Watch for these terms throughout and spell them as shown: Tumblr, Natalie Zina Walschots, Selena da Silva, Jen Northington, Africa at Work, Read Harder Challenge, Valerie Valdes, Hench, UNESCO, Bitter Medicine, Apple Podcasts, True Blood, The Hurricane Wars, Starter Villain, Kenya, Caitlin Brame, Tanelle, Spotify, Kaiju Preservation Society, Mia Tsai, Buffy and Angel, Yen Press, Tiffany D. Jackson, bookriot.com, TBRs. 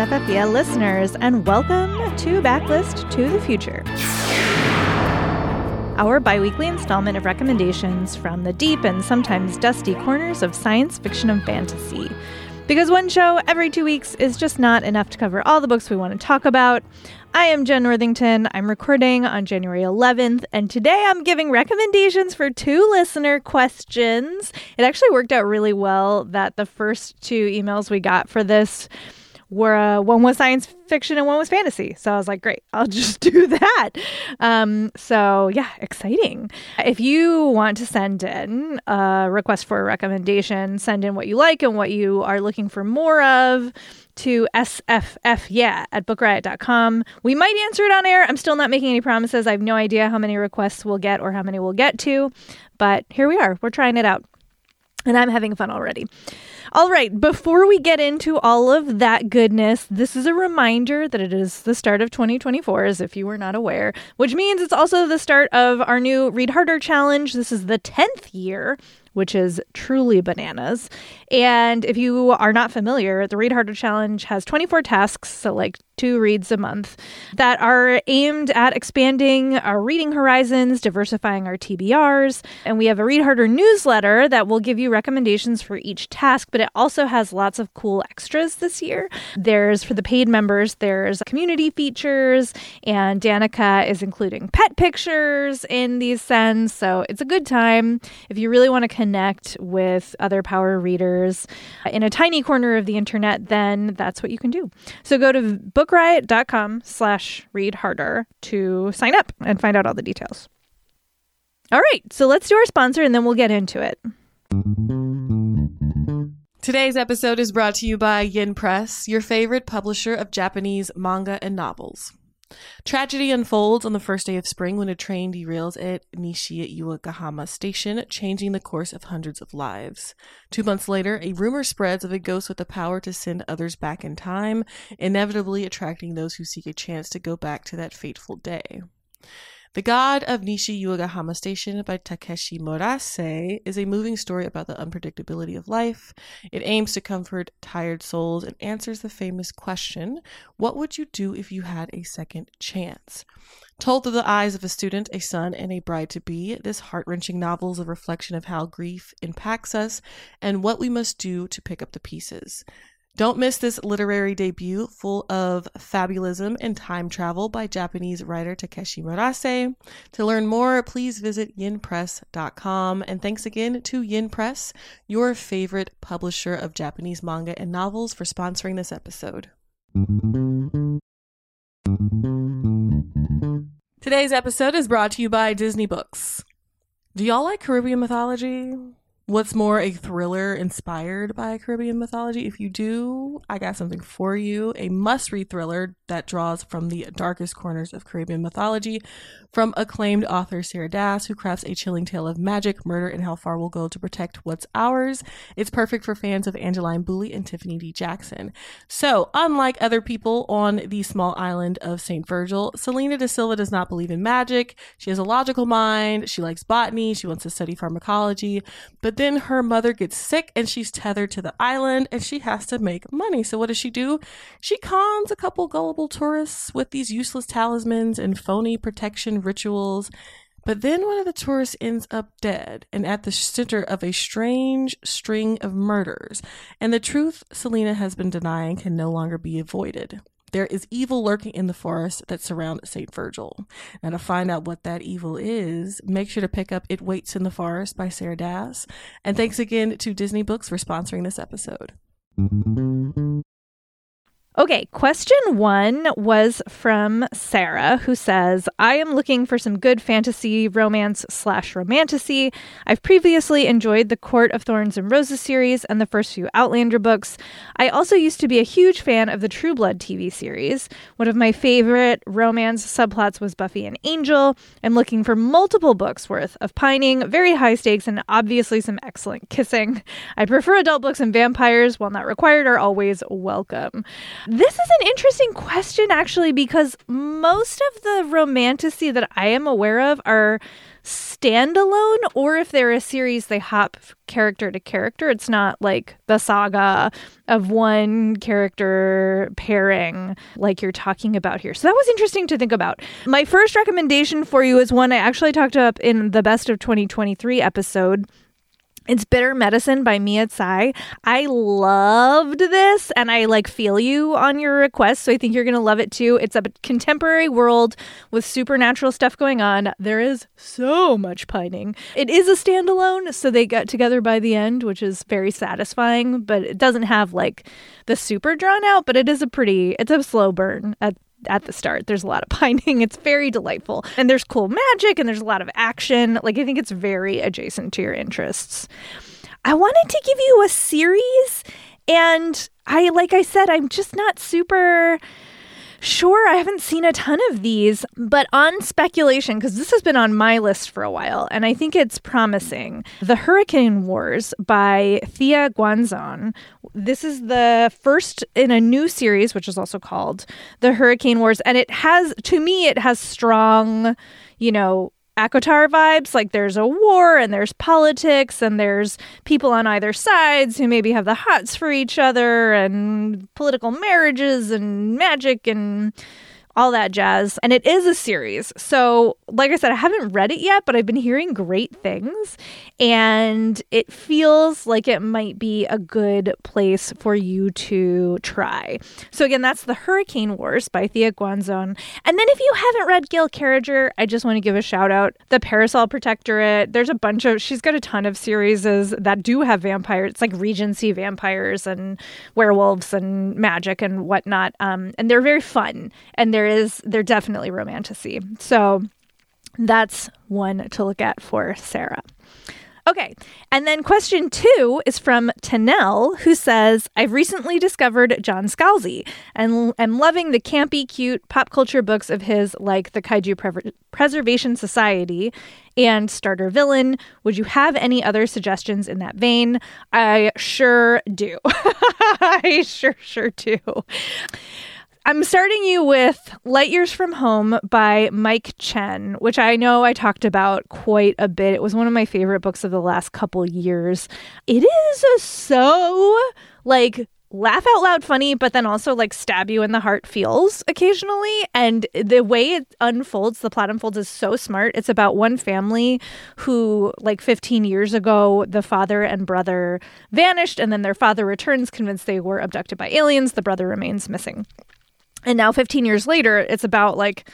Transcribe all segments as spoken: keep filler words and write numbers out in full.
F F B L listeners, and welcome to Backlist to the Future, our biweekly installment of recommendations from the deep and sometimes dusty corners of science fiction and fantasy. Because one show every two weeks is just not enough to cover all the books we want to talk about. I am Jen Northington. I'm recording on January eleventh, and today I'm giving recommendations for two listener questions. It actually worked out really well that the first two emails we got for this were uh, one was science fiction and one was fantasy. So I was like, great, I'll just do that. Um, so yeah, exciting. If you want to send in a request for a recommendation, send in what you like and what you are looking for more of to S F F yeah at book riot dot com. We might answer it on air. I'm still not making any promises. I have no idea how many requests we'll get or how many we'll get to, but here we are. We're trying it out. And I'm having fun already. All right, before we get into all of that goodness, this is a reminder that it is the start of twenty twenty-four, as if you were not aware, which means it's also the start of our new Read Harder Challenge. This is the tenth year, which is truly bananas. And if you are not familiar, the Read Harder Challenge has twenty-four tasks, so like two reads a month, that are aimed at expanding our reading horizons, diversifying our T B Rs, and we have a Read Harder newsletter that will give you recommendations for each task, but it also has lots of cool extras this year. There's, for the paid members, there's community features, and Danica is including pet pictures in these sends, so it's a good time. If you really want to connect with other power readers in a tiny corner of the internet, then that's what you can do. So go to bookriot.com slash read harder to sign up and find out all the details. All right, so let's do our sponsor and then we'll get into it. Today's episode is brought to you by Yen Press, your favorite publisher of Japanese manga and novels. Tragedy unfolds on the first day of spring when a train derails at Nishi-Iwakuma Station, changing the course of hundreds of lives. Two months later, a rumor spreads of a ghost with the power to send others back in time, inevitably attracting those who seek a chance to go back to that fateful day. The God of Nishi-Iwakuma Station by Takeshi Morase is a moving story about the unpredictability of life. It aims to comfort tired souls and answers the famous question, what would you do if you had a second chance? Told through the eyes of a student, a son, and a bride-to-be, this heart-wrenching novel is a reflection of how grief impacts us and what we must do to pick up the pieces. Don't miss this literary debut full of fabulism and time travel by Japanese writer Takeshi Morase. To learn more, please visit yen press dot com. And thanks again to Yen Press, your favorite publisher of Japanese manga and novels, for sponsoring this episode. Today's episode is brought to you by Disney Books. Do y'all like Caribbean mythology? What's more, a thriller inspired by Caribbean mythology? If you do, I got something for you. A must-read thriller that draws from the darkest corners of Caribbean mythology from acclaimed author Sarah Dass, who crafts a chilling tale of magic, murder, and how far we'll go to protect what's ours. It's perfect for fans of Angeline Booley and Tiffany D. Jackson. So, unlike other people on the small island of Saint Virgil, Selena da Silva does not believe in magic. She has a logical mind. She likes botany. She wants to study pharmacology. But then her mother gets sick and she's tethered to the island and she has to make money. So what does she do? She cons a couple gullible tourists with these useless talismans and phony protection rituals. But then one of the tourists ends up dead and at the center of a strange string of murders. And the truth Selena has been denying can no longer be avoided. There is evil lurking in the forest that surrounds Saint Virgil. Now, to find out what that evil is, make sure to pick up It Waits in the Forest by Sarah Dass. And thanks again to Disney Books for sponsoring this episode. Okay, question one was from Sarah, who says, I am looking for some good fantasy romance slash romantasy. I've previously enjoyed the Court of Thorns and Roses series and the first few Outlander books. I also used to be a huge fan of the True Blood T V series. One of my favorite romance subplots was Buffy and Angel. I'm looking for multiple books worth of pining, very high stakes, and obviously some excellent kissing. I prefer adult books and vampires, while not required, are always welcome. This is an interesting question, actually, because most of the romantasy that I am aware of are standalone, or if they're a series, they hop character to character. It's not like the saga of one character pairing like you're talking about here. So that was interesting to think about. My first recommendation for you is one I actually talked up in the Best of twenty twenty-three episode. It's Bitter Medicine by Mia Tsai. I loved this, and I like feel you on your request, so I think you're going to love it too. It's a contemporary world with supernatural stuff going on. There is so much pining. It is a standalone, so they got together by the end, which is very satisfying, but it doesn't have like the super drawn out, but it is a pretty, it's a slow burn at at the start. There's a lot of pining. It's very delightful. And there's cool magic and there's a lot of action. Like, I think it's very adjacent to your interests. I wanted to give you a series, and I, like I said, I'm just not super sure. I haven't seen a ton of these, but on speculation, because this has been on my list for a while, and I think it's promising. The Hurricane Wars by Thea Guanzon. This is the first in a new series, which is also called The Hurricane Wars. And it has, to me, it has strong, you know, ACOTAR vibes. Like, there's a war and there's politics and there's people on either sides who maybe have the hots for each other and political marriages and magic and all that jazz. And it is a series. So, like I said, I haven't read it yet, but I've been hearing great things. And it feels like it might be a good place for you to try. So, again, that's The Hurricane Wars by Thea Guanzon. And then if you haven't read Gail Carriger, I just want to give a shout out. The Parasol Protectorate. There's a bunch of, she's got a ton of series that do have vampires. It's like Regency vampires and werewolves and magic and whatnot. Um, and they're very fun. And they're There is, they're definitely romantic-y. So that's one to look at for Sarah. Okay, and then question two is from Tanel, who says, I've recently discovered John Scalzi and am loving the campy, cute pop culture books of his, like the Kaiju Pre- Preservation Society and Starter Villain. Would you have any other suggestions in that vein? I sure do. I sure, sure do. I'm starting you with Light Years from Home by Mike Chen, which I know I talked about quite a bit. It was one of my favorite books of the last couple years. It is a so, like, laugh out loud funny, but then also like stab you in the heart feels occasionally. And the way it unfolds, the plot unfolds, is so smart. It's about one family who, like, fifteen years ago, the father and brother vanished, and then their father returns convinced they were abducted by aliens. The brother remains missing. And now fifteen years later, it's about like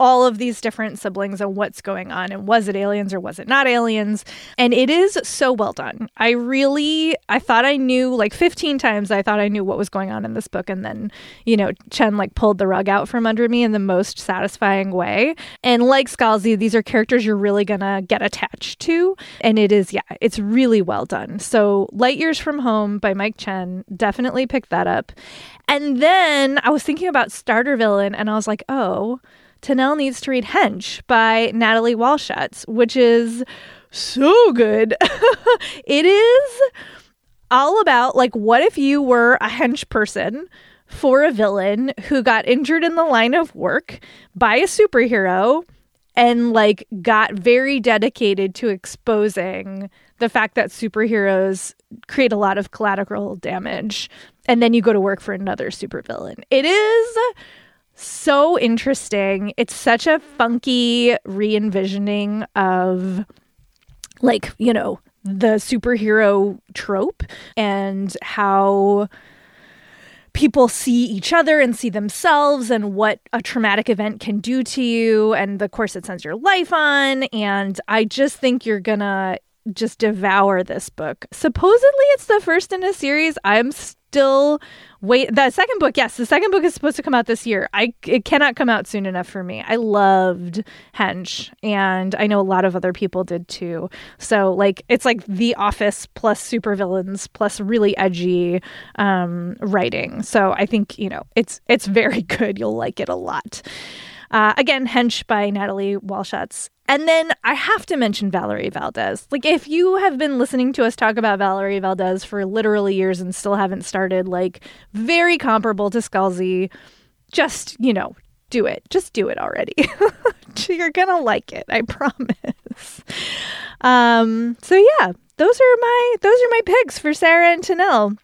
all of these different siblings and what's going on. And was it aliens or was it not aliens? And it is so well done. I really, I thought I knew, like, fifteen times I thought I knew what was going on in this book. And then, you know, Chen like pulled the rug out from under me in the most satisfying way. And like Scalzi, these are characters you're really going to get attached to. And it is, yeah, it's really well done. So Light Years from Home by Mike Chen, definitely pick that up. And then I was thinking about Starter Villain, and I was like, oh, Tanel needs to read Hench by Natalie Walschots, which is so good. It is all about, like, what if you were a hench person for a villain who got injured in the line of work by a superhero and, like, got very dedicated to exposing the fact that superheroes create a lot of collateral damage, and then you go to work for another supervillain. It is so interesting. It's such a funky re-envisioning of, like, you know, the superhero trope and how people see each other and see themselves and what a traumatic event can do to you and the course it sends your life on. And I just think you're gonna just devour this book. Supposedly it's the first in a series. I'm st- Still, wait. The second book, yes, the second book is supposed to come out this year. I it cannot come out soon enough for me. I loved Hench, and I know a lot of other people did too. So, like, it's like The Office plus supervillains plus really edgy um, writing. So I think, you know, it's it's very good. You'll like it a lot. Uh, again, Hench by Natalie Walschots. And then I have to mention Valerie Valdes. Like, if you have been listening to us talk about Valerie Valdes for literally years and still haven't started, like, very comparable to Scalzi, just, you know, do it. Just do it already. You're going to like it. I promise. Um, so yeah, those are my, those are my picks for Sarah and Tanel.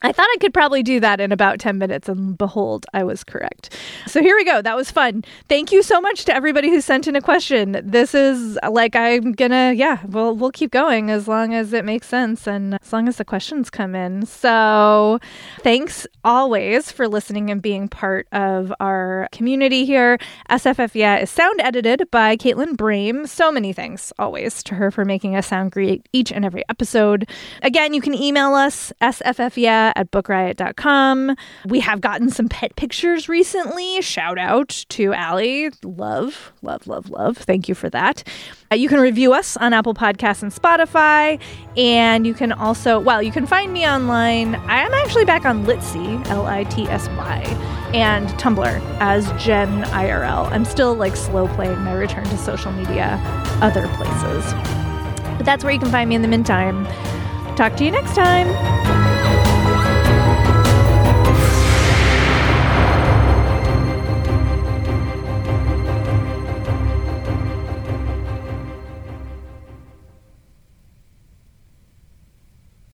I thought I could probably do that in about ten minutes, and behold, I was correct. So here we go. That was fun. Thank you so much to everybody who sent in a question. This is like, I'm gonna, yeah, we'll, we'll keep going as long as it makes sense and as long as the questions come in. So thanks always for listening and being part of our community here. S F F Yeah is sound edited by Caitlin Brame. So many thanks always to her for making us sound great each and every episode. Again, you can email us, S F F Yeah at book riot dot com. We have gotten some pet pictures recently. Shout out to Allie. Love, love, love, love. Thank you for that. Uh, you can review us on Apple Podcasts and Spotify. And you can also, well, you can find me online. I am actually back on Litsy, L I T S Y, and Tumblr as Jen I R L. I'm still like slow playing my return to social media other places. But that's where you can find me in the meantime. Talk to you next time.